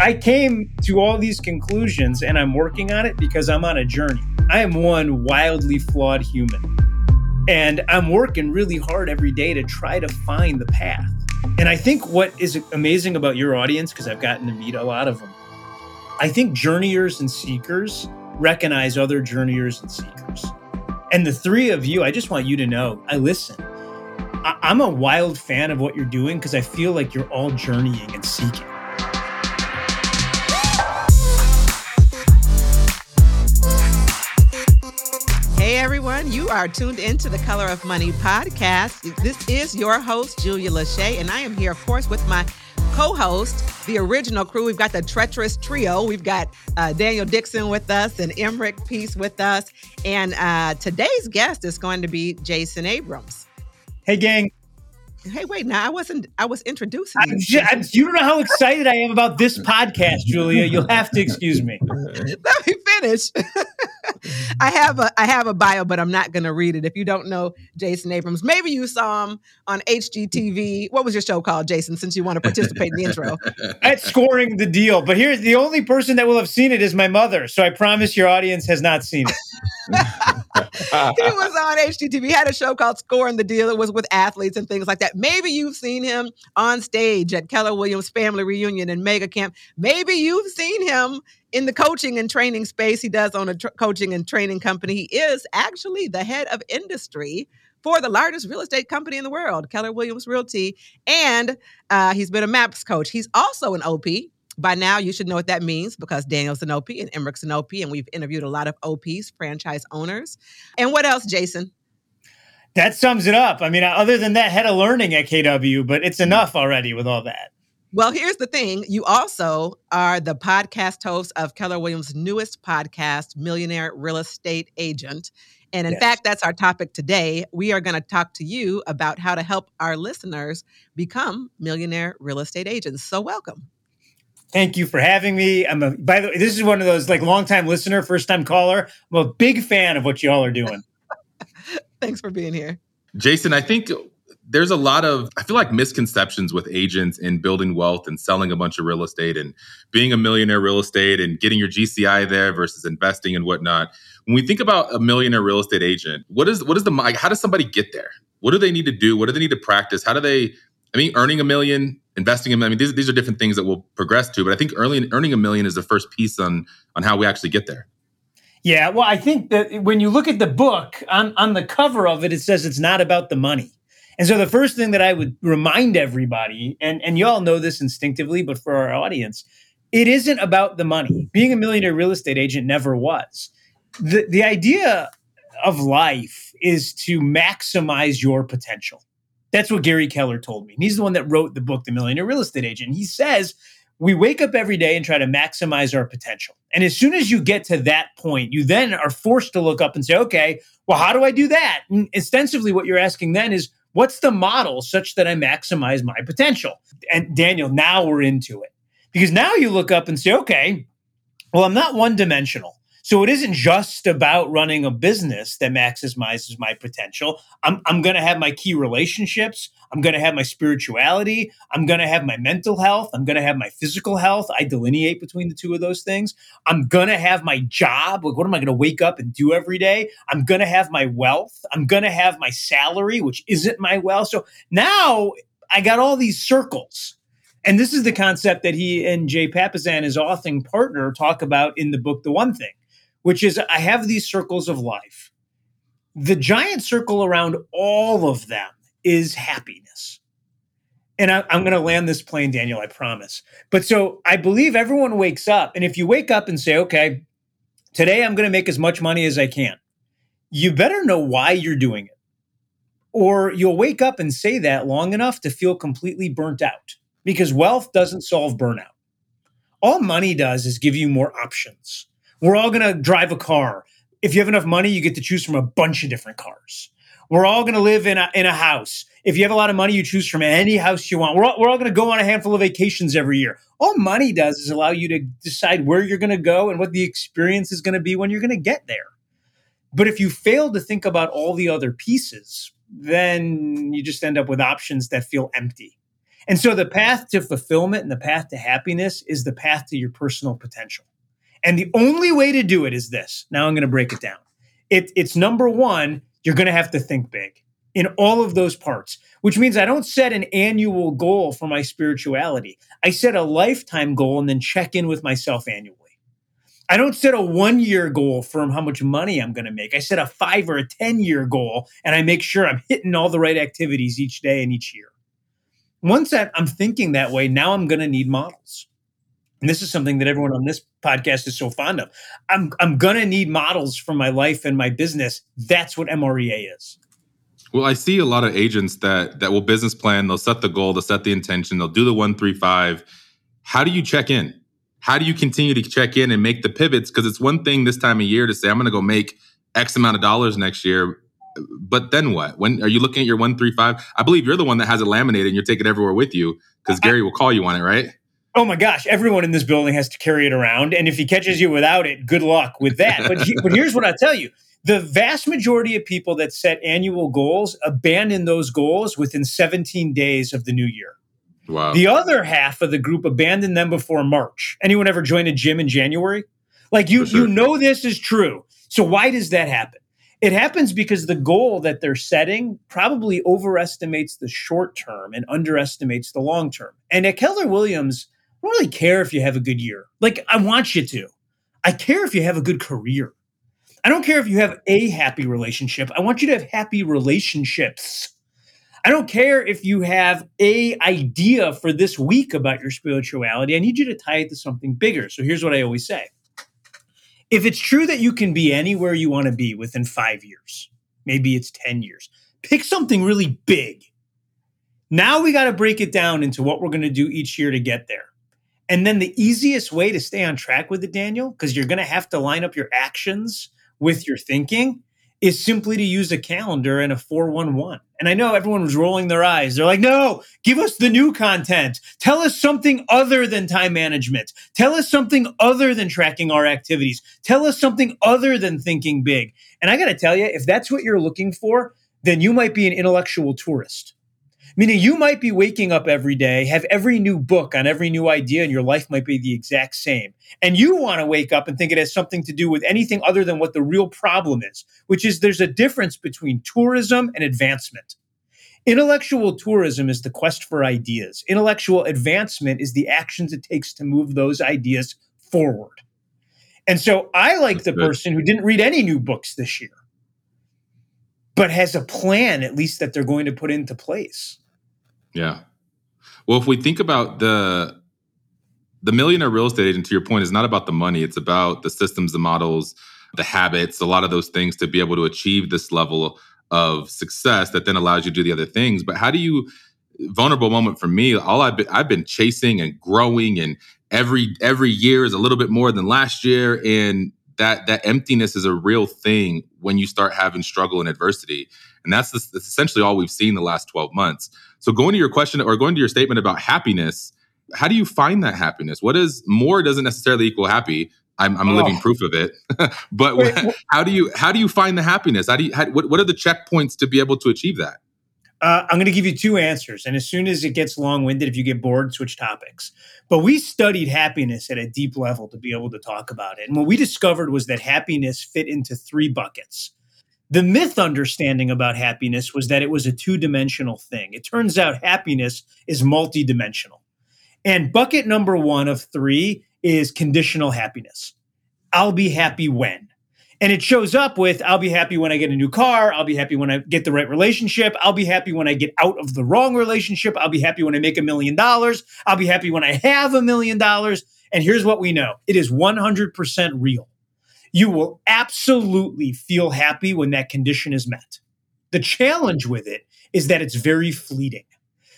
I came to all these conclusions and I'm working on it because I'm on a journey. I am one wildly flawed human. And I'm working really hard every day to try to find the path. And I think what is amazing about your audience, because I've gotten to meet a lot of them, I think journeyers and seekers recognize other journeyers and seekers. And the three of you, I just want you to know, I listen. I'm a wild fan of what you're doing because I feel like you're all journeying and seeking. Hey everyone, you are tuned into the Color of Money podcast. This is your host, Julia Lachey, and I am here, of course, with my co-host, the original crew. We've got the treacherous trio. We've got Daniel Dixon with us and Emerick Peace with us. And today's guest is going to be Jason Abrams. Hey, gang. Hey, wait, now I was introducing you. You don't know how excited I am about this podcast, Julia. You'll have to excuse me. Let me finish. I have a bio, but I'm not going to read it. If you don't know Jason Abrams, maybe you saw him on HGTV. What was your show called, Jason, since you want to participate in the intro? At Scoring the Deal. But here's the only person that will have seen it is my mother. So I promise your audience has not seen it. He was on HGTV. He had a show called Scoring the Deal. It was with athletes and things like that. Maybe you've seen him on stage at Keller Williams Family Reunion and Mega Camp. Maybe you've seen him in the coaching and training space. He does own a coaching and training company. He is actually the head of industry for the largest real estate company in the world, Keller Williams Realty. And he's been a MAPS coach. He's also an OP. By now, you should know what that means because Daniel's an OP and Emerick's an OP, and we've interviewed a lot of OPs, franchise owners. And what else, Jason? That sums it up. I mean, other than that, head of learning at KW, but it's enough already with all that. Well, here's the thing. You also are the podcast host of Keller Williams' newest podcast, Millionaire Real Estate Agent. And in fact, that's our topic today. We are going to talk to you about how to help our listeners become millionaire real estate agents. So welcome. Thank you for having me. By the way, this is one of those like longtime listener, first time caller. I'm a big fan of what y'all are doing. Thanks for being here. Jason, I think there's a lot of, I feel like, misconceptions with agents in building wealth and selling a bunch of real estate and being a millionaire real estate and getting your GCI there versus investing and whatnot. When we think about a millionaire real estate agent, what is how does somebody get there? What do they need to do? What do they need to practice? How do they, earning $1 million, investing in, these are different things that we'll progress to, but I think earning $1 million is the first piece on how we actually get there. Yeah, well, I think that when you look at the book, on the cover of it, it says it's not about the money. And so the first thing that I would remind everybody, and you all know this instinctively, but for our audience, it isn't about the money. Being a millionaire real estate agent never was. The idea of life is to maximize your potential. That's what Gary Keller told me. And he's the one that wrote the book, The Millionaire Real Estate Agent. And he says, we wake up every day and try to maximize our potential. And as soon as you get to that point, you then are forced to look up and say, okay, well, how do I do that? And extensively, what you're asking then is, what's the model such that I maximize my potential? And Daniel, now we're into it. Because now you look up and say, okay, well, I'm not one-dimensional. So it isn't just about running a business that maximizes my potential. I'm going to have my key relationships. I'm going to have my spirituality. I'm going to have my mental health. I'm going to have my physical health. I delineate between the two of those things. I'm going to have my job. Like, what am I going to wake up and do every day? I'm going to have my wealth. I'm going to have my salary, which isn't my wealth. So now I got all these circles. And this is the concept that he and Jay Papasan, his authoring partner, talk about in the book, The One Thing, which is I have these circles of life. The giant circle around all of them is happiness. And I'm going to land this plane, Daniel, I promise. But so I believe everyone wakes up. And if you wake up and say, okay, today I'm going to make as much money as I can, you better know why you're doing it. Or you'll wake up and say that long enough to feel completely burnt out, because wealth doesn't solve burnout. All money does is give you more options. We're all going to drive a car. If you have enough money, you get to choose from a bunch of different cars. We're all going to live in a house. If you have a lot of money, you choose from any house you want. We're all going to go on a handful of vacations every year. All money does is allow you to decide where you're going to go and what the experience is going to be when you're going to get there. But if you fail to think about all the other pieces, then you just end up with options that feel empty. And so the path to fulfillment and the path to happiness is the path to your personal potential. And the only way to do it is this. Now I'm going to break it down. It's number one, you're going to have to think big in all of those parts, which means I don't set an annual goal for my spirituality. I set a lifetime goal and then check in with myself annually. I don't set a 1-year goal for how much money I'm going to make. I set a 5 or a 10-year goal, and I make sure I'm hitting all the right activities each day and each year. Once I'm thinking that way, now I'm going to need models. And this is something that everyone on this podcast is so fond of. I'm going to need models for my life and my business. That's what MREA is. Well, I see a lot of agents that will business plan, they'll set the goal, they'll set the intention, they'll do the 1, 3, 5. How do you check in? How do you continue to check in and make the pivots? Because it's one thing this time of year to say, I'm going to go make X amount of dollars next year. But then what? When are you looking at your 1, 3, 5? I believe you're the one that has it laminated and you're taking it everywhere with you because Gary will call you on it, right? Oh my gosh, everyone in this building has to carry it around. And if he catches you without it, good luck with that. But here's what I'll tell you. The vast majority of people that set annual goals abandon those goals within 17 days of the new year. Wow. The other half of the group abandoned them before March. Anyone ever join a gym in January? Like you know this is true. So why does that happen? It happens because the goal that they're setting probably overestimates the short term and underestimates the long term. And at Keller Williams, I don't really care if you have a good year. Like, I want you to. I care if you have a good career. I don't care if you have a happy relationship. I want you to have happy relationships. I don't care if you have an idea for this week about your spirituality. I need you to tie it to something bigger. So here's what I always say. If it's true that you can be anywhere you want to be within 5 years, maybe it's 10 years, pick something really big. Now we got to break it down into what we're going to do each year to get there. And then the easiest way to stay on track with it, Daniel, because you're going to have to line up your actions with your thinking, is simply to use a calendar and a 411. And I know everyone was rolling their eyes. They're like, no, give us the new content. Tell us something other than time management. Tell us something other than tracking our activities. Tell us something other than thinking big. And I got to tell you, if that's what you're looking for, then you might be an intellectual tourist. Meaning you might be waking up every day, have every new book on every new idea, and your life might be the exact same. And you want to wake up and think it has something to do with anything other than what the real problem is, which is there's a difference between tourism and advancement. Intellectual tourism is the quest for ideas. Intellectual advancement is the actions it takes to move those ideas forward. And so I like the person who didn't read any new books this year, but has a plan, at least, that they're going to put into place. Yeah. Well, if we think about the millionaire real estate agent, to your point, is not about the money. It's about the systems, the models, the habits, a lot of those things to be able to achieve this level of success that then allows you to do the other things. But how do you, vulnerable moment for me, all I've been chasing and growing, and every year is a little bit more than last year. And that emptiness is a real thing when you start having struggle and adversity. And that's essentially all we've seen the last 12 months. So going to your question or going to your statement about happiness, how do you find that happiness? What is more doesn't necessarily equal happy. I'm living proof of it. But how do you find the happiness? What are the checkpoints to be able to achieve that? I'm going to give you two answers. And as soon as it gets long-winded, if you get bored, switch topics. But we studied happiness at a deep level to be able to talk about it. And what we discovered was that happiness fit into 3 buckets. The myth understanding about happiness was that it was a 2-dimensional thing. It turns out happiness is multidimensional. And bucket number 1 of 3 is conditional happiness. I'll be happy when. And it shows up with, I'll be happy when I get a new car. I'll be happy when I get the right relationship. I'll be happy when I get out of the wrong relationship. I'll be happy when I make $1 million. I'll be happy when I have $1 million. And here's what we know. It is 100% real. You will absolutely feel happy when that condition is met. The challenge with it is that it's very fleeting.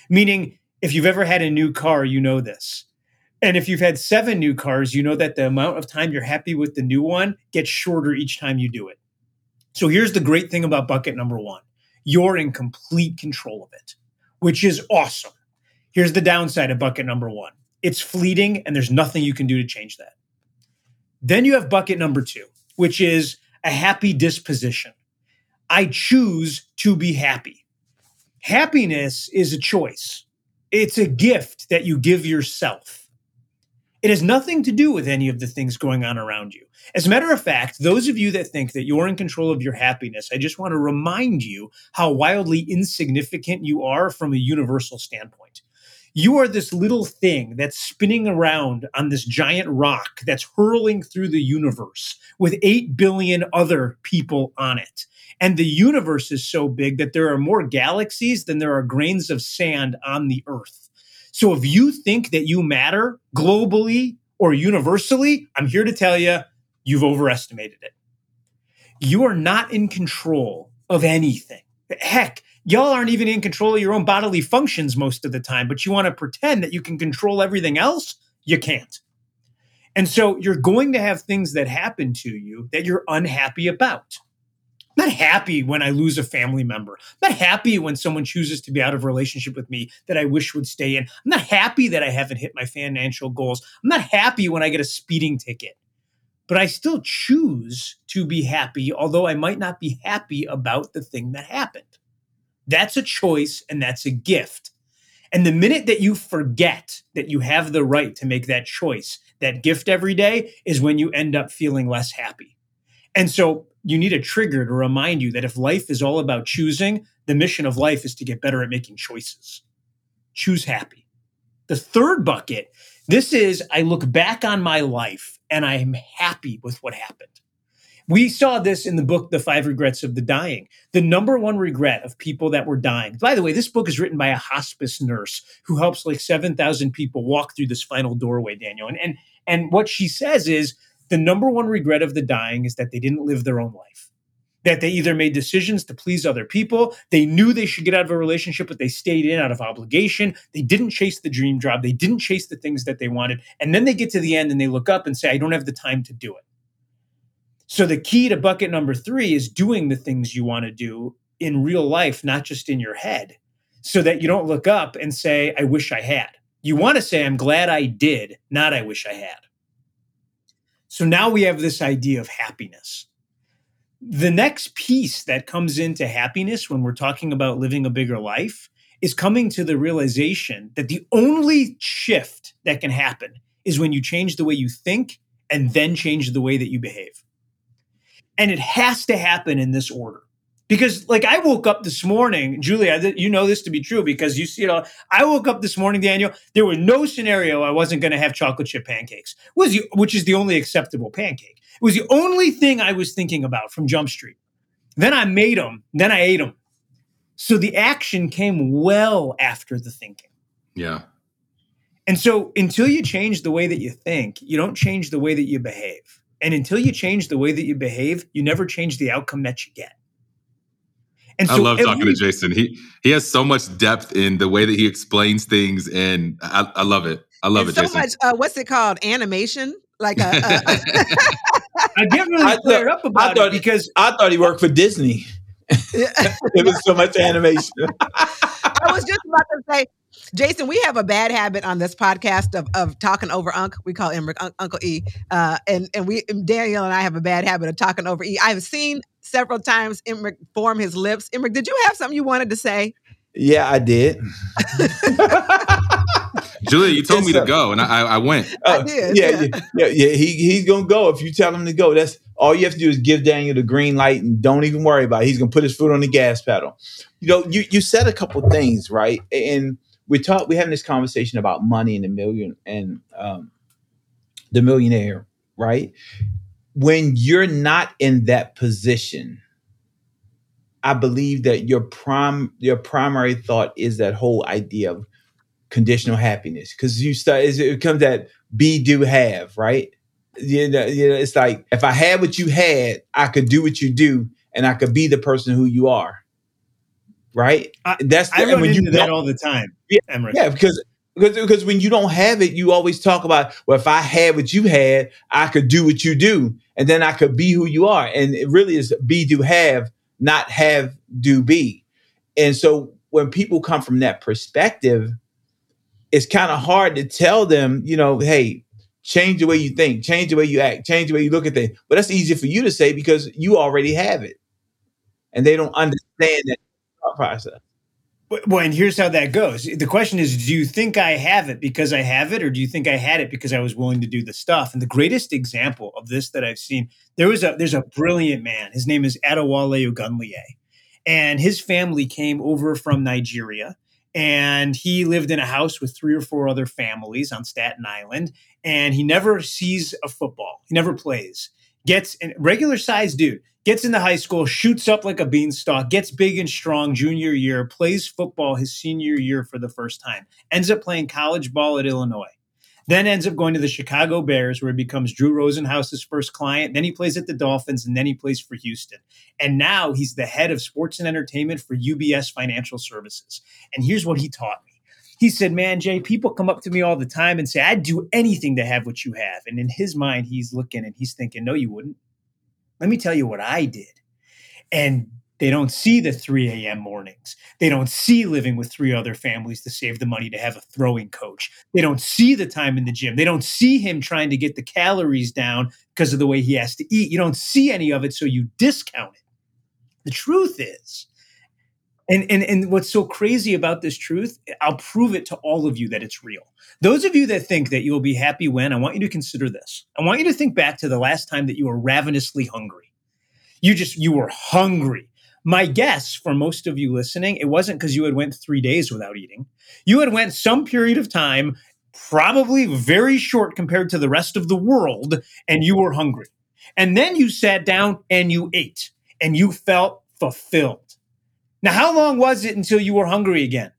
Meaning, if you've ever had a new car, you know this. And if you've had 7 new cars, you know that the amount of time you're happy with the new one gets shorter each time you do it. So here's the great thing about bucket number 1. You're in complete control of it, which is awesome. Here's the downside of bucket number 1. It's fleeting and there's nothing you can do to change that. Then you have bucket number 2, which is a happy disposition. I choose to be happy. Happiness is a choice. It's a gift that you give yourself. It has nothing to do with any of the things going on around you. As a matter of fact, those of you that think that you're in control of your happiness, I just want to remind you how wildly insignificant you are from a universal standpoint. You are this little thing that's spinning around on this giant rock that's hurling through the universe with 8 billion other people on it. And the universe is so big that there are more galaxies than there are grains of sand on the earth. So if you think that you matter globally or universally, I'm here to tell you, you've overestimated it. You are not in control of anything. Heck, y'all aren't even in control of your own bodily functions most of the time, but you want to pretend that you can control everything else? You can't. And so you're going to have things that happen to you that you're unhappy about. I'm not happy when I lose a family member. I'm not happy when someone chooses to be out of a relationship with me that I wish would stay in. I'm not happy that I haven't hit my financial goals. I'm not happy when I get a speeding ticket. But I still choose to be happy, although I might not be happy about the thing that happened. That's a choice and that's a gift. And the minute that you forget that you have the right to make that choice, that gift every day, is when you end up feeling less happy. And so you need a trigger to remind you that if life is all about choosing, the mission of life is to get better at making choices. Choose happy. The third bucket, this is I look back on my life and I am happy with what happened. We saw this in the book, The 5 Regrets of the Dying. The number one regret of people that were dying. By the way, this book is written by a hospice nurse who helps like 7,000 people walk through this final doorway, Daniel. And what she says is, the number one regret of the dying is that they didn't live their own life, that they either made decisions to please other people, they knew they should get out of a relationship, but they stayed in out of obligation, they didn't chase the dream job, they didn't chase the things that they wanted, and then they get to the end and they look up and say, I don't have the time to do it. So the key to bucket number 3 is doing the things you want to do in real life, not just in your head, so that you don't look up and say, I wish I had. You want to say, I'm glad I did, not I wish I had. So now we have this idea of happiness. The next piece that comes into happiness when we're talking about living a bigger life is coming to the realization that the only shift that can happen is when you change the way you think and then change the way that you behave. And it has to happen in this order. Because like I woke up this morning, Julia, you know this to be true because you see it all. I woke up this morning, Daniel, there was no scenario I wasn't going to have chocolate chip pancakes, which is the only acceptable pancake. It was the only thing I was thinking about from Jump Street. Then I made them. Then I ate them. So the action came well after the thinking. Yeah. And so until you change the way that you think, you don't change the way that you behave. And until you change the way that you behave, you never change the outcome that you get. So I love talking to Jason. He has so much depth in the way that he explains things, and I love it. I love it, so Jason. So much, what's it called? Animation? Like a. I get really cleared up about it because I thought he worked for Disney. It was so much animation. I was just about to say, Jason, we have a bad habit on this podcast of talking over Unc. We call Emerick Uncle E. And Daniel and I have a bad habit of talking over E. I've seen several times Emerick form his lips. Emerick, did you have something you wanted to say? Yeah, I did. Julia, you told me to go, and I went. I did. Yeah. He's going to go if you tell him to go. That's all you have to do is give Daniel the green light and don't even worry about it. He's going to put his foot on the gas pedal. You know, you said a couple things, right? And we're having this conversation about money and the millionaire, right? When you're not in that position, I believe that your primary thought is that whole idea of conditional happiness, because it comes that be, do, have, right? You know, it's like if I had what you had, I could do what you do, and I could be the person who you are. Right? I run into that all the time. Yeah, because when you don't have it, you always talk about, well, if I had what you had, I could do what you do, and then I could be who you are. And it really is be, do, have, not have, do, be. And so when people come from that perspective, it's kind of hard to tell them, you know, hey, change the way you think, change the way you act, change the way you look at things. But that's easier for you to say because you already have it. And they don't understand that process. Well, and here's how that goes. The question is, do you think I have it because I have it, or do you think I had it because I was willing to do the stuff? And the greatest example of this that I've seen, there's a brilliant man. His name is Adewale Ogunleye, and his family came over from Nigeria, and he lived in a house with 3 or 4 other families on Staten Island, and he never sees a football. He never plays. Gets a regular-sized dude. Gets into high school, shoots up like a beanstalk, gets big and strong junior year, plays football his senior year for the first time, ends up playing college ball at Illinois, then ends up going to the Chicago Bears, where he becomes Drew Rosenhaus's first client. Then he plays at the Dolphins, and then he plays for Houston. And now he's the head of sports and entertainment for UBS Financial Services. And here's what he taught me. He said, man, Jay, people come up to me all the time and say, I'd do anything to have what you have. And in his mind, he's looking and he's thinking, no, you wouldn't. Let me tell you what I did. And they don't see the 3 a.m. mornings. They don't see living with 3 other families to save the money to have a throwing coach. They don't see the time in the gym. They don't see him trying to get the calories down because of the way he has to eat. You don't see any of it, so you discount it. The truth is, and what's so crazy about this truth, I'll prove it to all of you that it's real. Those of you that think that you'll be happy when, I want you to consider this. I want you to think back to the last time that you were ravenously hungry. You were hungry. My guess for most of you listening, it wasn't because you had went 3 days without eating. You had went some period of time, probably very short compared to the rest of the world, and you were hungry. And then you sat down and you ate, and you felt fulfilled. Now, how long was it until you were hungry again?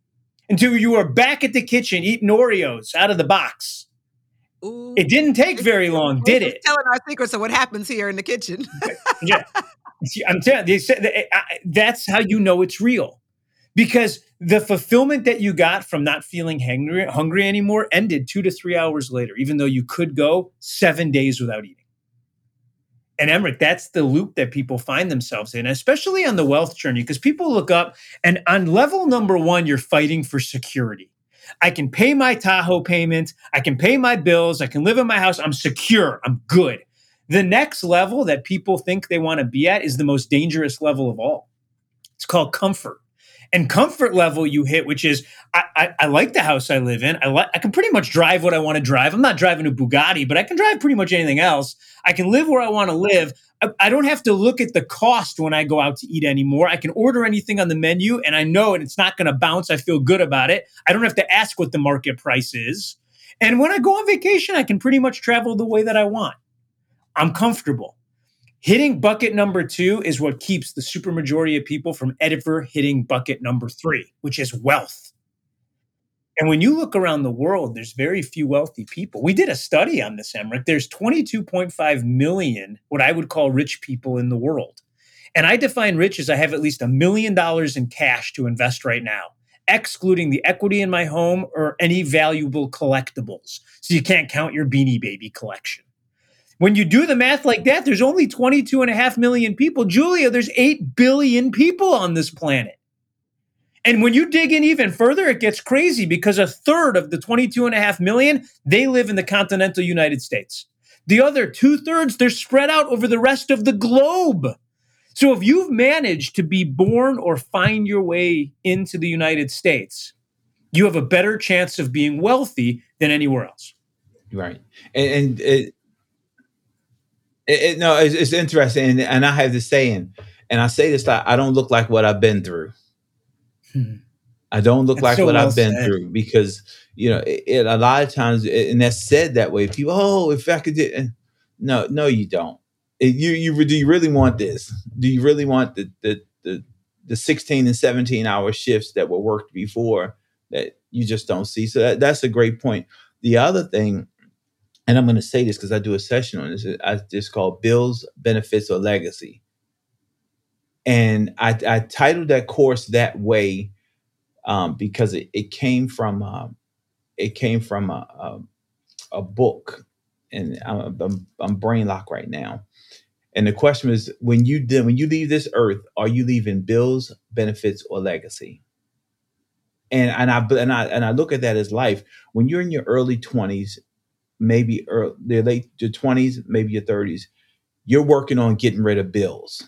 Until you were back at the kitchen eating Oreos out of the box? Ooh. It didn't take very long, did it? Telling our secrets of what happens here in the kitchen. Yeah, I'm telling you, that's how you know it's real. Because the fulfillment that you got from not feeling hungry anymore ended 2 to 3 hours later, even though you could go 7 days without eating. And Emerick, that's the loop that people find themselves in, especially on the wealth journey, because people look up and on level number 1, you're fighting for security. I can pay my Tahoe payment. I can pay my bills. I can live in my house. I'm secure. I'm good. The next level that people think they want to be at is the most dangerous level of all. It's called comfort. And comfort level you hit, which is, I like the house I live in. I can pretty much drive what I want to drive. I'm not driving a Bugatti, but I can drive pretty much anything else. I can live where I want to live. I don't have to look at the cost when I go out to eat anymore. I can order anything on the menu, and I know it's not going to bounce. I feel good about it. I don't have to ask what the market price is. And when I go on vacation, I can pretty much travel the way that I want. I'm comfortable. Hitting bucket number 2 is what keeps the supermajority of people from ever hitting bucket number 3, which is wealth. And when you look around the world, there's very few wealthy people. We did a study on this, Emerick. There's 22.5 million, what I would call rich people in the world. And I define rich as I have at least $1 million in cash to invest right now, excluding the equity in my home or any valuable collectibles. So you can't count your Beanie Baby collection. When you do the math like that, there's only 22.5 million people. Julia, there's 8 billion people on this planet. And when you dig in even further, it gets crazy because 1/3 of the 22.5 million, they live in the continental United States. The other 2/3, they're spread out over the rest of the globe. So if you've managed to be born or find your way into the United States, you have a better chance of being wealthy than anywhere else. Right. It's interesting. And I have this saying, and I say this, I don't look like what I've been through. I don't look like what I've been through because, you know, a lot of times, and that's said that way. People, if I could do it. No, you don't. Do you really want this? Do you really want the 16 and 17 hour shifts that were worked before that you just don't see? So that's a great point. The other thing, and I'm going to say this because I do a session on this. It's called Bills, Benefits, or Legacy. And I titled that course that way because it came from a book. And I'm brain locked right now. And the question is, when you leave this earth, are you leaving bills, benefits, or legacy? And I look at that as life. When you're in your early 20s. Maybe your 20s, maybe your 30s, you're working on getting rid of bills.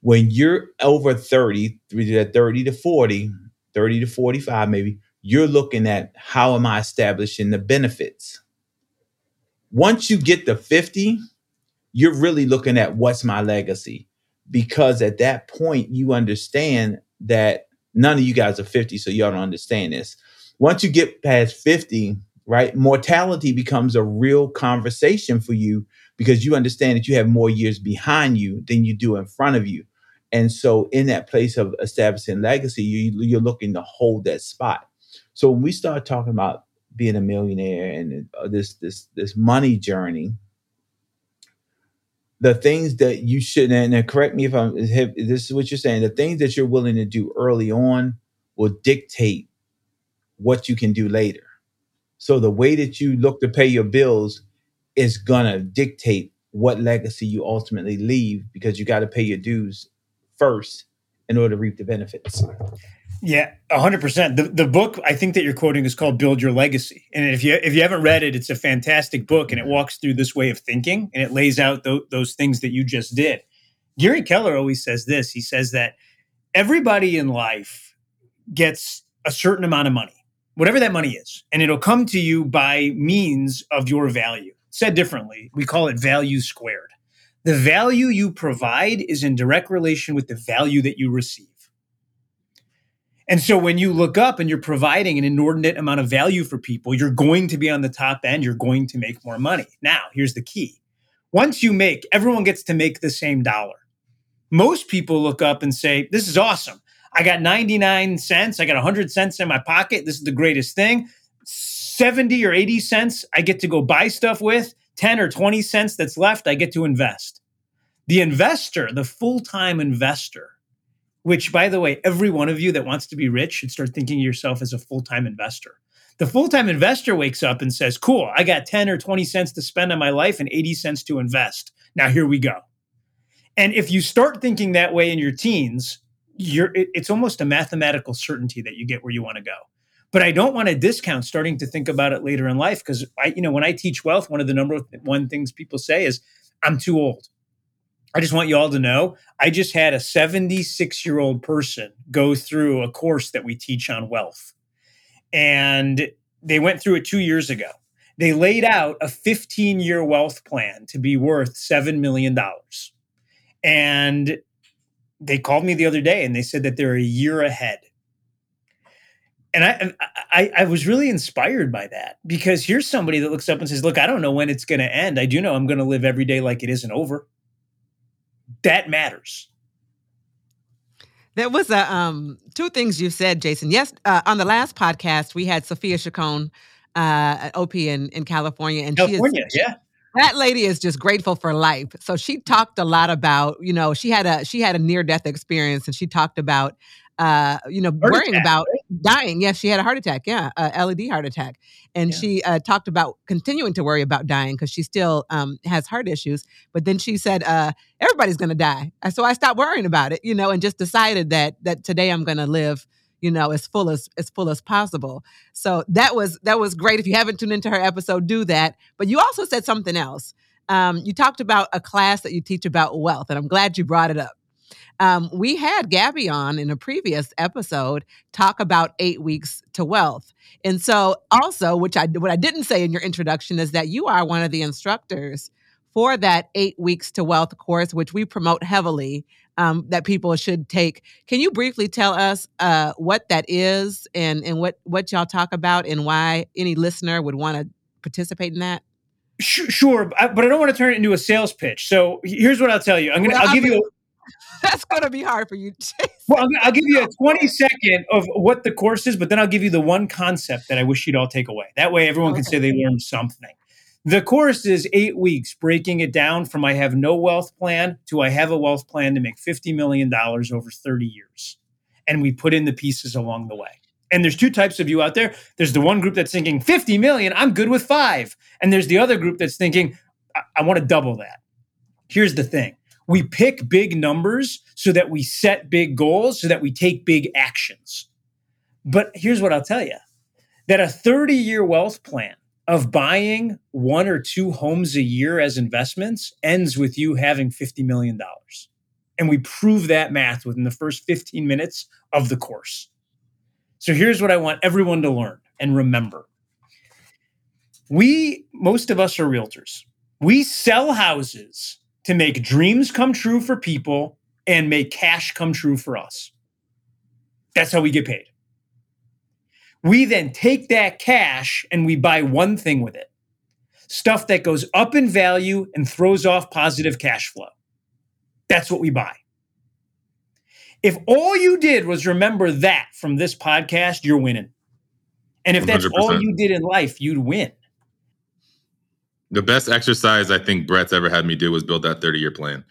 when you're over 30, 30 to 40, 30 to 45 maybe, you're looking at how am I establishing the benefits? Once you get to 50, you're really looking at what's my legacy, because at that point, you understand that none of you guys are 50, so y'all don't understand this. Once you get past 50, right, mortality becomes a real conversation for you, because you understand that you have more years behind you than you do in front of you. And so in that place of establishing legacy, you're looking to hold that spot. So when we start talking about being a millionaire and this money journey, the things that you shouldn't, and correct me if I'm, if this is what you're saying, the things that you're willing to do early on will dictate what you can do later. So the way that you look to pay your bills is gonna dictate what legacy you ultimately leave, because you got to pay your dues first in order to reap the benefits. Yeah, 100%. The book I think that you're quoting is called Build Your Legacy. And if you haven't read it, it's a fantastic book, and it walks through this way of thinking, and it lays out those things that you just did. Gary Keller always says this. He says that everybody in life gets a certain amount of money, whatever that money is, and it'll come to you by means of your value. Said differently, we call it value squared. The value you provide is in direct relation with the value that you receive. And so when you look up and you're providing an inordinate amount of value for people, you're going to be on the top end. You're going to make more money. Now, here's the key. Once you make, everyone gets to make the same dollar. Most people look up and say, this is awesome. I got 99 cents. I got 100 cents in my pocket. This is the greatest thing. 70 or 80 cents I get to go buy stuff with. 10 or 20 cents that's left, I get to invest. The investor, the full-time investor, which, by the way, every one of you that wants to be rich should start thinking of yourself as a full-time investor. The full-time investor wakes up and says, cool, I got 10 or 20 cents to spend on my life and 80 cents to invest. Now here we go. And if you start thinking that way in your teens, it's almost a mathematical certainty that you get where you want to go. But I don't want to discount starting to think about it later in life, because when I teach wealth, one of the number one things people say is, I'm too old. I just want you all to know, I just had a 76-year-old person go through a course that we teach on wealth. And they went through it 2 years ago. They laid out a 15-year wealth plan to be worth $7 million. And they called me the other day and they said that they're a year ahead. And I was really inspired by that, because here's somebody that looks up and says, look, I don't know when it's going to end. I do know I'm going to live every day like it isn't over. That matters. There was two things you said, Jason. Yes, on the last podcast, we had Sophia Chacon, at OP in California. And California, yeah. That lady is just grateful for life. So she talked a lot about, she had a near-death experience, and she talked about, worrying about dying. Yes, she had a heart attack. Yeah, a LED heart attack. And she talked about continuing to worry about dying, because she still has heart issues. But then she said, everybody's going to die. So I stopped worrying about it, and just decided that today I'm going to live, as full as possible. So that was great. If you haven't tuned into her episode, do that. But you also said something else. You talked about a class that you teach about wealth, and I'm glad you brought it up. We had Gabby on in a previous episode talk about 8 Weeks to Wealth. And so also, what I didn't say in your introduction is that you are one of the instructors for that 8 Weeks to Wealth course, which we promote heavily, that people should take. Can you briefly tell us what that is and what y'all talk about, and why any listener would want to participate in that? Sure, but I don't want to turn it into a sales pitch. So here's what I'll tell you. I'll give you... That's going to be hard for you, Jason. Well, I'll give you a 20-second of what the course is, but then I'll give you the one concept that I wish you'd all take away. That way everyone can say they learned something. The course is 8 weeks, breaking it down from I have no wealth plan to I have a wealth plan to make $50 million over 30 years. And we put in the pieces along the way. And there's two types of you out there. There's the one group that's thinking, 50 million, I'm good with 5. And there's the other group that's thinking, I want to double that. Here's the thing. We pick big numbers so that we set big goals, so that we take big actions. But here's what I'll tell you, that a 30-year wealth plan of buying 1 or 2 homes a year as investments ends with you having $50 million. And we prove that math within the first 15 minutes of the course. So here's what I want everyone to learn and remember. Most of us are realtors. We sell houses to make dreams come true for people and make cash come true for us. That's how we get paid. We then take that cash and we buy one thing with it, stuff that goes up in value and throws off positive cash flow. That's what we buy. If all you did was remember that from this podcast, you're winning. And if that's 100%. All you did in life, you'd win. The best exercise I think Brett's ever had me do was build that 30-year plan.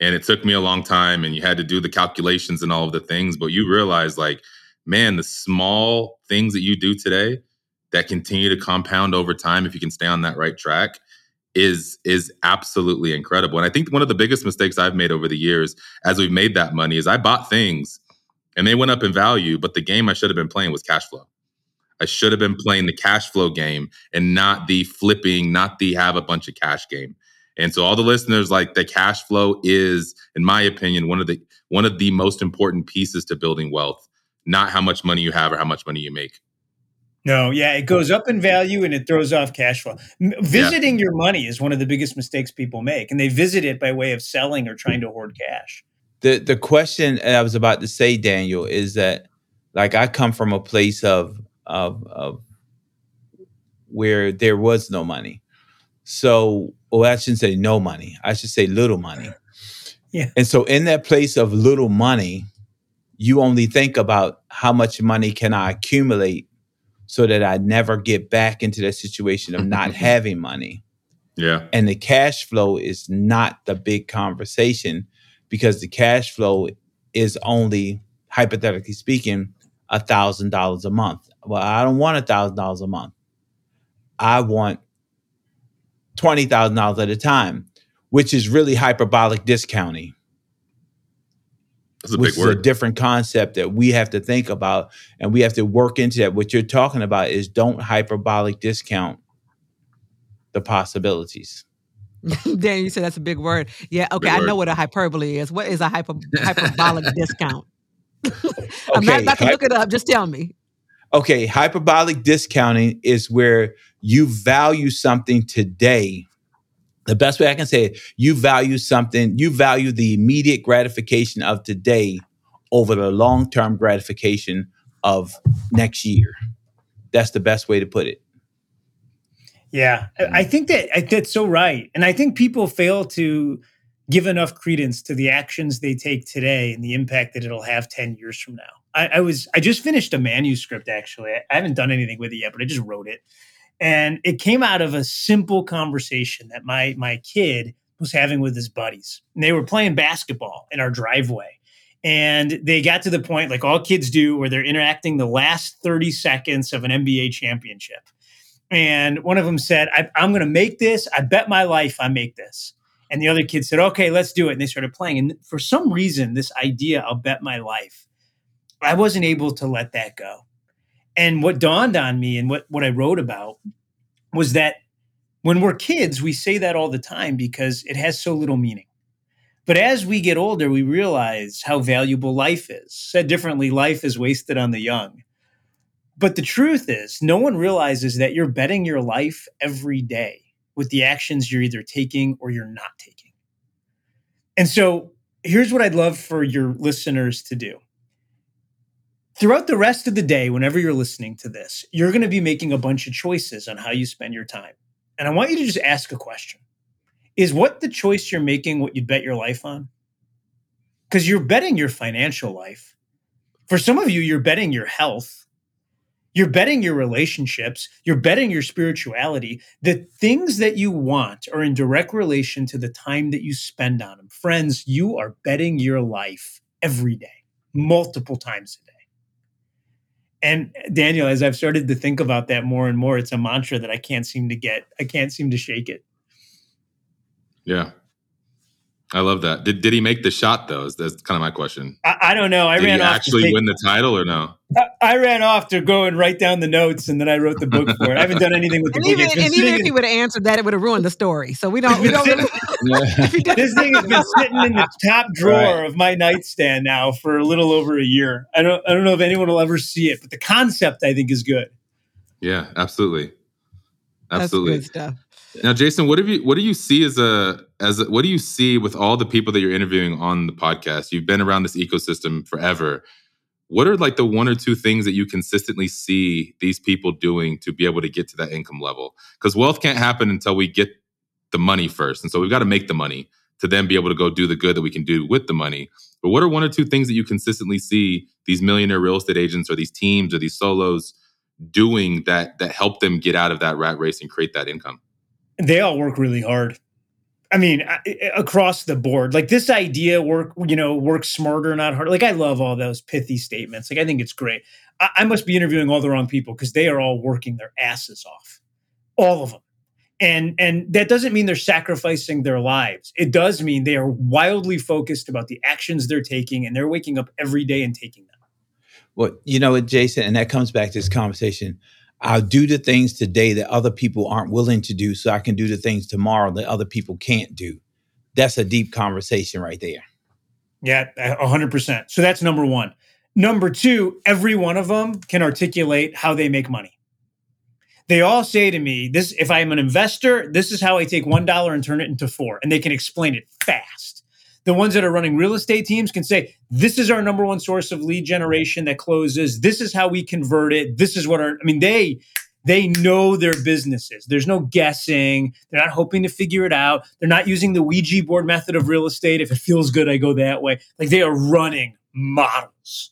And it took me a long time, and you had to do the calculations and all of the things, but you realize, like, man, the small things that you do today that continue to compound over time, if you can stay on that right track, is absolutely incredible. And I think one of the biggest mistakes I've made over the years as we've made that money is I bought things and they went up in value, but the game I should have been playing was cash flow. I should have been playing the cash flow game and not the flipping, not the have a bunch of cash game. And so all the listeners, like, the cash flow is, in my opinion, one of the most important pieces to building wealth, not how much money you have or how much money you make. No, yeah, it goes up in value and it throws off cash flow. Visiting your money is one of the biggest mistakes people make, and they visit it by way of selling or trying to hoard cash. The question I was about to say, Daniel, is that, like, I come from a place of where there was no money. So, well, I shouldn't say no money. I should say little money. Yeah. And so in that place of little money, you only think about how much money can I accumulate so that I never get back into that situation of not having money. Yeah. And the cash flow is not the big conversation, because the cash flow is only, hypothetically speaking, $1,000 a month. Well, I don't want $1,000 a month. I want $20,000 at a time, which is really hyperbolic discounting. That's a big word. Is a different concept that we have to think about, and we have to work into that. What you're talking about is, don't hyperbolic discount the possibilities. Dan, you said that's a big word. Yeah, okay, I know what a hyperbole is. What is a hyperbolic discount? I'm not about to look it up. Just tell me. Okay, hyperbolic discounting is where you value something today. The best way I can say it, you value the immediate gratification of today over the long-term gratification of next year. That's the best way to put it. Yeah, I think that's so right. And I think people fail to give enough credence to the actions they take today and the impact that it'll have 10 years from now. I just finished a manuscript, actually. I haven't done anything with it yet, but I just wrote it. And it came out of a simple conversation that my kid was having with his buddies. And they were playing basketball in our driveway. And they got to the point, like all kids do, where they're interacting the last 30 seconds of an NBA championship. And one of them said, I'm going to make this. I bet my life I make this. And the other kid said, okay, let's do it. And they started playing. And for some reason, this idea, I'll bet my life, I wasn't able to let that go. And what dawned on me, and what I wrote about, was that when we're kids, we say that all the time because it has so little meaning. But as we get older, we realize how valuable life is. Said differently, life is wasted on the young. But the truth is, no one realizes that you're betting your life every day with the actions you're either taking or you're not taking. And so here's what I'd love for your listeners to do. Throughout the rest of the day, whenever you're listening to this, you're going to be making a bunch of choices on how you spend your time. And I want you to just ask a question. Is what the choice you're making what you'd bet your life on? Because you're betting your financial life. For some of you, you're betting your health. You're betting your relationships. You're betting your spirituality. The things that you want are in direct relation to the time that you spend on them. Friends, you are betting your life every day, multiple times a day. And Daniel, as I've started to think about that more and more, it's a mantra that I can't seem to shake it. Yeah. I love that. Did he make the shot though? That's kind of my question. I don't know. Did he actually win the title or no? I ran off to go and write down the notes, and then I wrote the book for it. I haven't done anything with the book. Even if he would have answered that, it would have ruined the story. So we don't. This thing has been sitting in the top drawer of my nightstand now for a little over a year. I don't know if anyone will ever see it, but the concept I think is good. Yeah, absolutely. That's good stuff. Now, Jason, what do you see with all the people that you're interviewing on the podcast? You've been around this ecosystem forever. What are like the one or two things that you consistently see these people doing to be able to get to that income level? Because wealth can't happen until we get the money first. And so we've got to make the money to then be able to go do the good that we can do with the money. But what are one or two things that you consistently see these millionaire real estate agents or these teams or these solos doing that help them get out of that rat race and create that income? They all work really hard. I mean, across the board, like this idea work smarter, not harder. Like I love all those pithy statements. Like I think it's great. I must be interviewing all the wrong people because they are all working their asses off, all of them. And that doesn't mean they're sacrificing their lives. It does mean they are wildly focused about the actions they're taking, and they're waking up every day and taking them. Well, you know what, Jason, and that comes back to this conversation. I'll do the things today that other people aren't willing to do so I can do the things tomorrow that other people can't do. That's a deep conversation right there. Yeah, 100%. So that's number one. Number two, every one of them can articulate how they make money. They all say to me, "This, if I'm an investor, this is how I take $1 and turn it into $4. And they can explain it fast. The ones that are running real estate teams can say, this is our number one source of lead generation that closes. This is how we convert it. This is what they know their businesses. There's no guessing. They're not hoping to figure it out. They're not using the Ouija board method of real estate. If it feels good, I go that way. Like they are running models.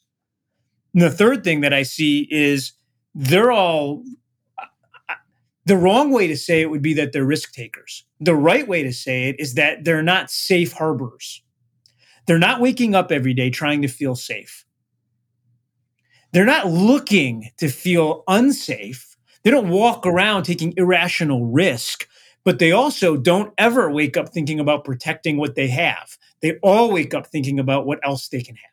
And the third thing that I see is they're all, the wrong way to say it would be that they're risk takers. The right way to say it is that they're not safe harbors. They're not waking up every day trying to feel safe. They're not looking to feel unsafe. They don't walk around taking irrational risk, but they also don't ever wake up thinking about protecting what they have. They all wake up thinking about what else they can have.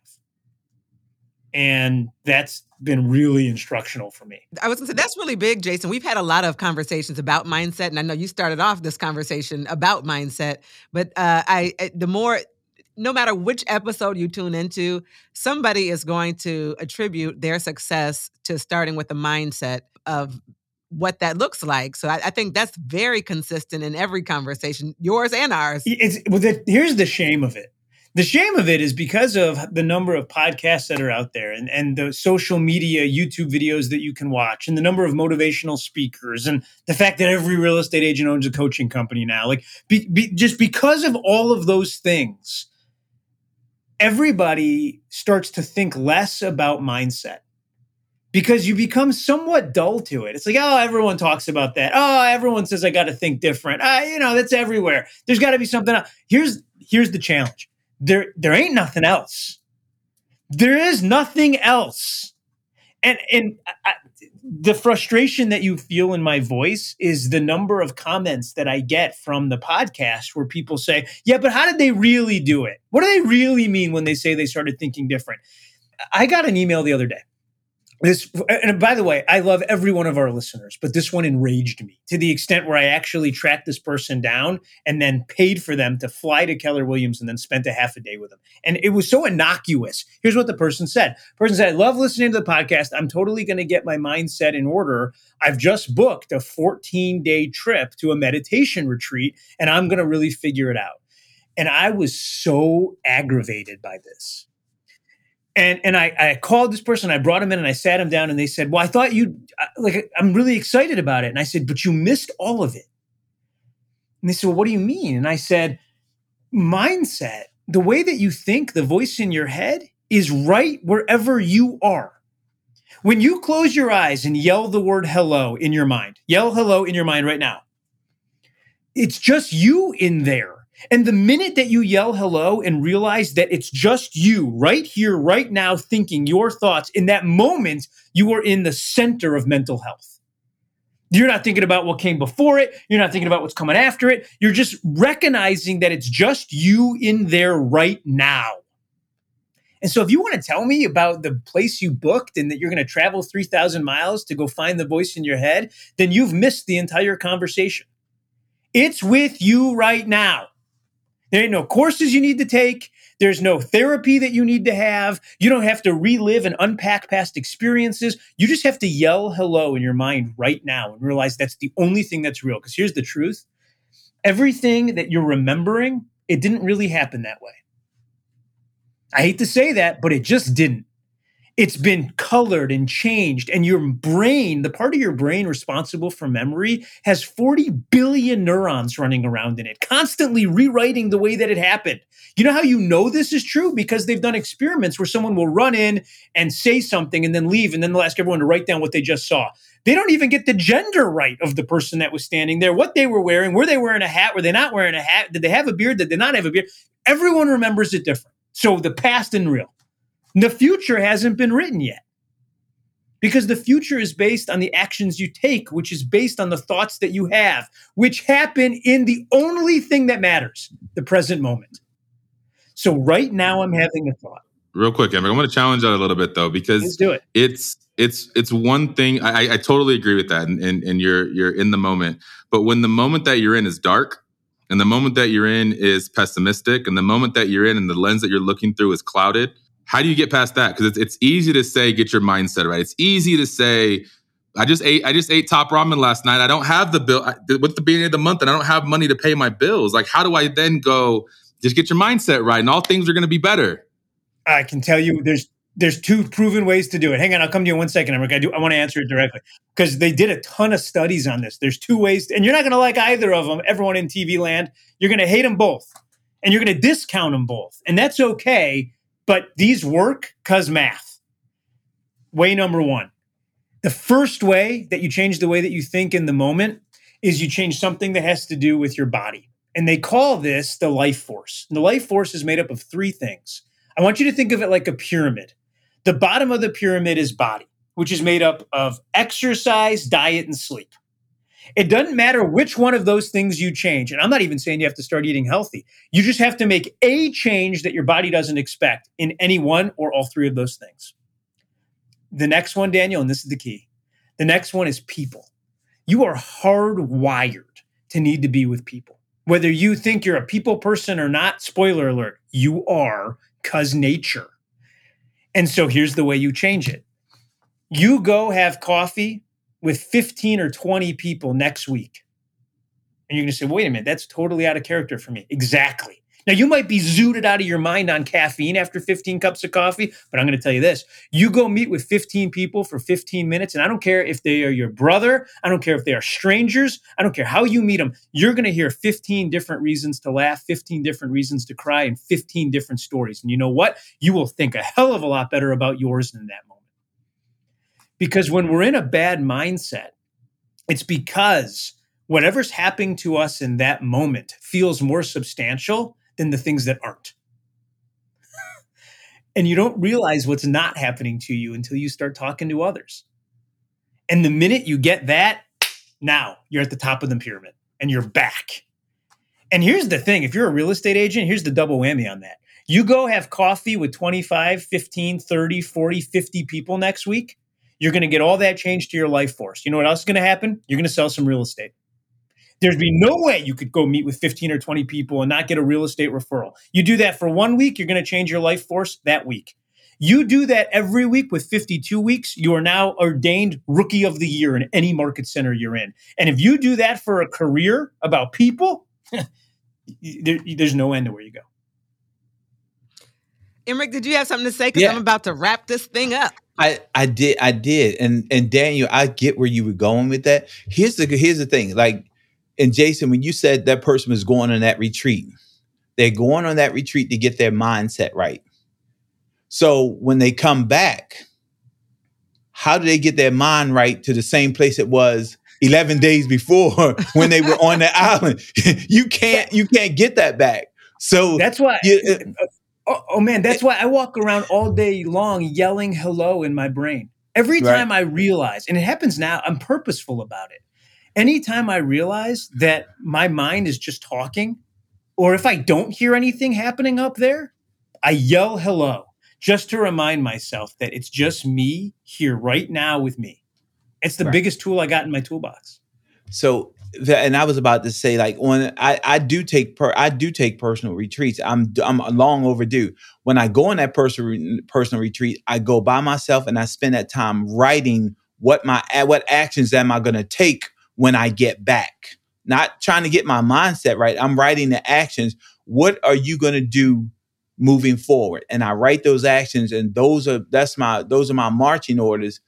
And that's been really instructional for me. I was going to say, that's really big, Jason. We've had a lot of conversations about mindset. And I know you started off this conversation about mindset. But no matter which episode you tune into, somebody is going to attribute their success to starting with the mindset of what that looks like. So I think that's very consistent in every conversation, yours and ours. Here's the shame of it. The shame of it is because of the number of podcasts that are out there and the social media, YouTube videos that you can watch and the number of motivational speakers and the fact that every real estate agent owns a coaching company now. Like just because of all of those things, everybody starts to think less about mindset because you become somewhat dull to it. It's like, oh, everyone talks about that. Oh, everyone says I got to think different. That's everywhere. There's got to be something else. Here's the challenge. There ain't nothing else. There is nothing else. And the frustration that you feel in my voice is the number of comments that I get from the podcast where people say, yeah, but how did they really do it? What do they really mean when they say they started thinking different? I got an email the other day. And by the way, I love every one of our listeners, but this one enraged me to the extent where I actually tracked this person down and then paid for them to fly to Keller Williams and then spent a half a day with them. And it was so innocuous. Here's what the person said. The person said, I love listening to the podcast. I'm totally going to get my mindset in order. I've just booked a 14-day trip to a meditation retreat, and I'm going to really figure it out. And I was so aggravated by this. And I called this person, I brought him in and I sat him down and they said, well, I thought I'm really excited about it. And I said, but you missed all of it. And they said, well, what do you mean? And I said, mindset, the way that you think, the voice in your head is right wherever you are. When you close your eyes and yell the word hello in your mind, yell hello in your mind right now. It's just you in there. And the minute that you yell hello and realize that it's just you right here, right now, thinking your thoughts, in that moment, you are in the center of mental health. You're not thinking about what came before it. You're not thinking about what's coming after it. You're just recognizing that it's just you in there right now. And so if you want to tell me about the place you booked and that you're going to travel 3,000 miles to go find the voice in your head, then you've missed the entire conversation. It's with you right now. There ain't no courses you need to take. There's no therapy that you need to have. You don't have to relive and unpack past experiences. You just have to yell hello in your mind right now and realize that's the only thing that's real. Because here's the truth. Everything that you're remembering, it didn't really happen that way. I hate to say that, but it just didn't. It's been colored and changed. And your brain, the part of your brain responsible for memory, has 40 billion neurons running around in it, constantly rewriting the way that it happened. You know how you know this is true? Because they've done experiments where someone will run in and say something and then leave, and then they'll ask everyone to write down what they just saw. They don't even get the gender right of the person that was standing there, what they were wearing, were they wearing a hat, were they not wearing a hat, did they have a beard, did they not have a beard? Everyone remembers it different. So the past isn't real. The future hasn't been written yet, because the future is based on the actions you take, which is based on the thoughts that you have, which happen in the only thing that matters, the present moment. So right now I'm having a thought. Real quick, Emerick, I want to challenge that a little bit, though, because let's do it. It's one thing. I totally agree with that, and you're in the moment. But when the moment that you're in is dark, and the moment that you're in is pessimistic, and the moment that you're in and the lens that you're looking through is clouded, how do you get past that? Because it's easy to say, get your mindset right. It's easy to say, I just ate top ramen last night. I don't have the bill. What's the beginning of the month? And I don't have money to pay my bills. Like, how do I then go, just get your mindset right and all things are going to be better? I can tell you there's two proven ways to do it. Hang on, I'll come to you in 1 second. I want to answer it directly because they did a ton of studies on this. There's two ways, and you're not going to like either of them, everyone in TV land. You're going to hate them both, and you're going to discount them both. And that's okay. But these work because math. Way number one. The first way that you change the way that you think in the moment is you change something that has to do with your body. And they call this the life force. And the life force is made up of three things. I want you to think of it like a pyramid. The bottom of the pyramid is body, which is made up of exercise, diet, and sleep. It doesn't matter which one of those things you change. And I'm not even saying you have to start eating healthy. You just have to make a change that your body doesn't expect in any one or all three of those things. The next one, Daniel, and this is the key. The next one is people. You are hardwired to need to be with people. Whether you think you're a people person or not, spoiler alert, you are, because nature. And so here's the way you change it. You go have coffee with 15 or 20 people next week. And you're going to say, wait a minute, that's totally out of character for me. Exactly. Now, you might be zooted out of your mind on caffeine after 15 cups of coffee, but I'm going to tell you this. You go meet with 15 people for 15 minutes, and I don't care if they are your brother. I don't care if they are strangers. I don't care how you meet them. You're going to hear 15 different reasons to laugh, 15 different reasons to cry, and 15 different stories. And you know what? You will think a hell of a lot better about yours in that moment. Because when we're in a bad mindset, it's because whatever's happening to us in that moment feels more substantial than the things that aren't. And you don't realize what's not happening to you until you start talking to others. And the minute you get that, now you're at the top of the pyramid and you're back. And here's the thing. If you're a real estate agent, here's the double whammy on that. You go have coffee with 25, 15, 30, 40, 50 people next week. You're going to get all that change to your life force. You know what else is going to happen? You're going to sell some real estate. There'd be no way you could go meet with 15 or 20 people and not get a real estate referral. You do that for 1 week, you're going to change your life force that week. You do that every week with 52 weeks, you are now ordained Rookie of the Year in any market center you're in. And if you do that for a career about people, there's no end to where you go. Emerick, did you have something to say? Because yeah. I'm about to wrap this thing up. I did. And Daniel, I get where you were going with that. Here's the thing. Like, and Jason, when you said that person was going on that retreat, they're going on that retreat to get their mindset right. So when they come back, how do they get their mind right to the same place it was 11 days before when they were on the island? You can't get that back. So that's why. Oh, man, that's why I walk around all day long yelling hello in my brain. Every time I realize, and it happens now, I'm purposeful about it. anytime I realize that my mind is just talking, or if I don't hear anything happening up there, I yell hello, just to remind myself that it's just me here right now with me. It's the biggest tool I got in my toolbox. So, and I was about to say, like, when I do take personal retreats, I'm long overdue. When I go on that personal retreat, I go by myself and I spend that time writing what actions am I going to take when I get back. Not trying to get my mindset right. I'm writing the actions. What are you going to do moving forward? And I write those actions, and those are my marching orders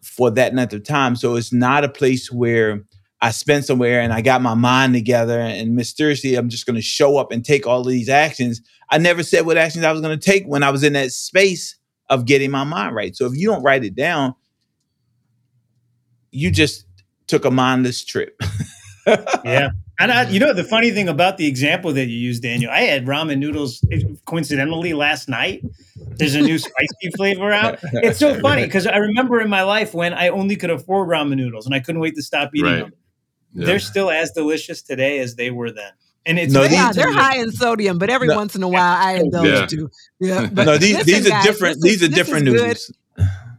for that length of time. So it's not a place where I spend somewhere and I got my mind together and mysteriously I'm just going to show up and take all of these actions. I never said what actions I was going to take when I was in that space of getting my mind right. So if you don't write it down, you just took a mindless trip. Yeah. And the funny thing about the example that you used, Daniel, I had ramen noodles coincidentally last night. There's a new spicy flavor out. It's so funny because I remember in my life when I only could afford ramen noodles and I couldn't wait to stop eating them. Yeah. They're still as delicious today as they were then. And it's they're high in sodium, but every once in a while I indulge too. Yeah. But no, these are different noodles.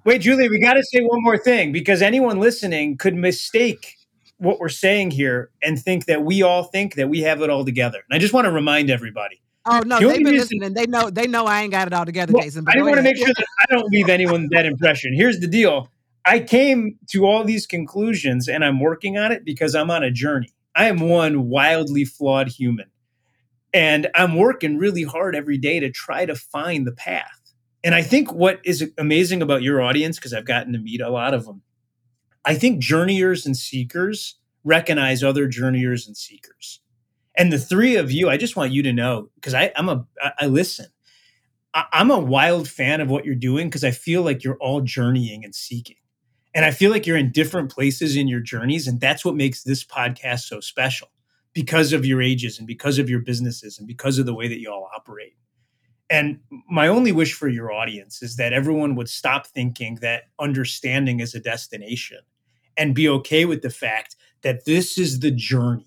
Wait, Julie, we got to say one more thing because anyone listening could mistake what we're saying here and think that we all think that we have it all together. And I just want to remind everybody. Oh, no, they've been listening. They know I ain't got it all together, Jason. Well, I want to make sure that I don't leave anyone that impression. Here's the deal. I came to all these conclusions and I'm working on it because I'm on a journey. I am one wildly flawed human. And I'm working really hard every day to try to find the path. And I think what is amazing about your audience, because I've gotten to meet a lot of them, I think journeyers and seekers recognize other journeyers and seekers. And the three of you, I just want you to know, because I listen. I'm a wild fan of what you're doing because I feel like you're all journeying and seeking. And I feel like you're in different places in your journeys. And that's what makes this podcast so special, because of your ages and because of your businesses and because of the way that you all operate. And my only wish for your audience is that everyone would stop thinking that understanding is a destination and be okay with the fact that this is the journey.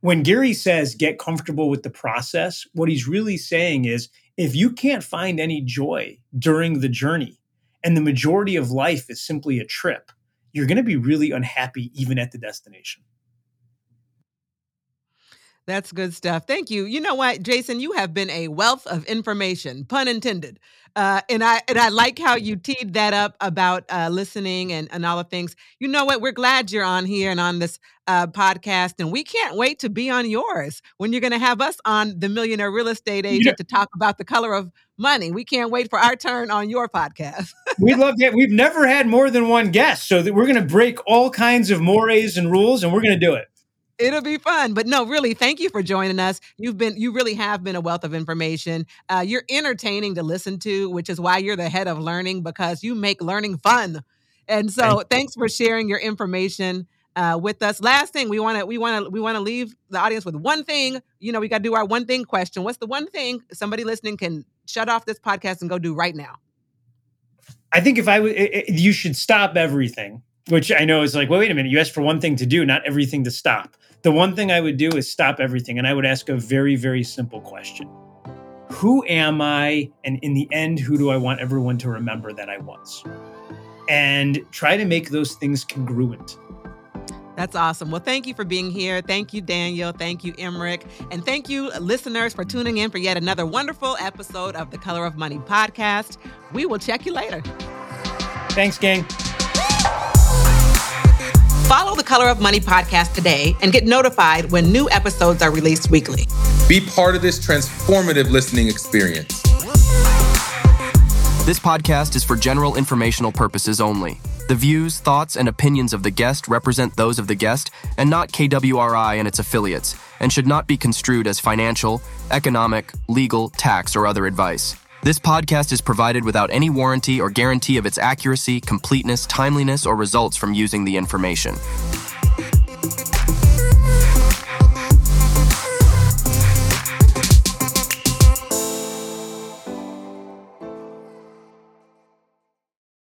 When Gary says, get comfortable with the process, what he's really saying is, if you can't find any joy during the journey and the majority of life is simply a trip, you're going to be really unhappy even at the destination. That's good stuff. Thank you. You know what, Jason, you have been a wealth of information, pun intended. And I like how you teed that up about listening and all of things. You know what? We're glad you're on here and on this podcast. And we can't wait to be on yours when you're going to have us on the Millionaire Real Estate Agent to talk about the color of money. We can't wait for our turn on your podcast. We'd love to have, we've never had more than one guest, so that we're going to break all kinds of mores and rules, and we're going to do it. It'll be fun. But no, really, thank you for joining us. You really have been a wealth of information. You're entertaining to listen to, which is why you're the head of learning, because you make learning fun. And so thanks for sharing your information with us. Last thing, we want to leave the audience with one thing. You know, we got to do our one thing question. What's the one thing somebody listening can shut off this podcast and go do right now? I think you should stop everything. Which I know is like, well, wait a minute, you asked for one thing to do, not everything to stop. The one thing I would do is stop everything. And I would ask a very, very simple question. Who am I? And in the end, who do I want everyone to remember that I was? And try to make those things congruent. That's awesome. Well, thank you for being here. Thank you, Daniel. Thank you, Emerick. And thank you, listeners, for tuning in for yet another wonderful episode of The Color of Money podcast. We will check you later. Thanks, gang. Follow The Color of Money podcast today and get notified when new episodes are released weekly. Be part of this transformative listening experience. This podcast is for general informational purposes only. The views, thoughts, and opinions of the guest represent those of the guest and not KWRI and its affiliates, and should not be construed as financial, economic, legal, tax, or other advice. This podcast is provided without any warranty or guarantee of its accuracy, completeness, timeliness, or results from using the information.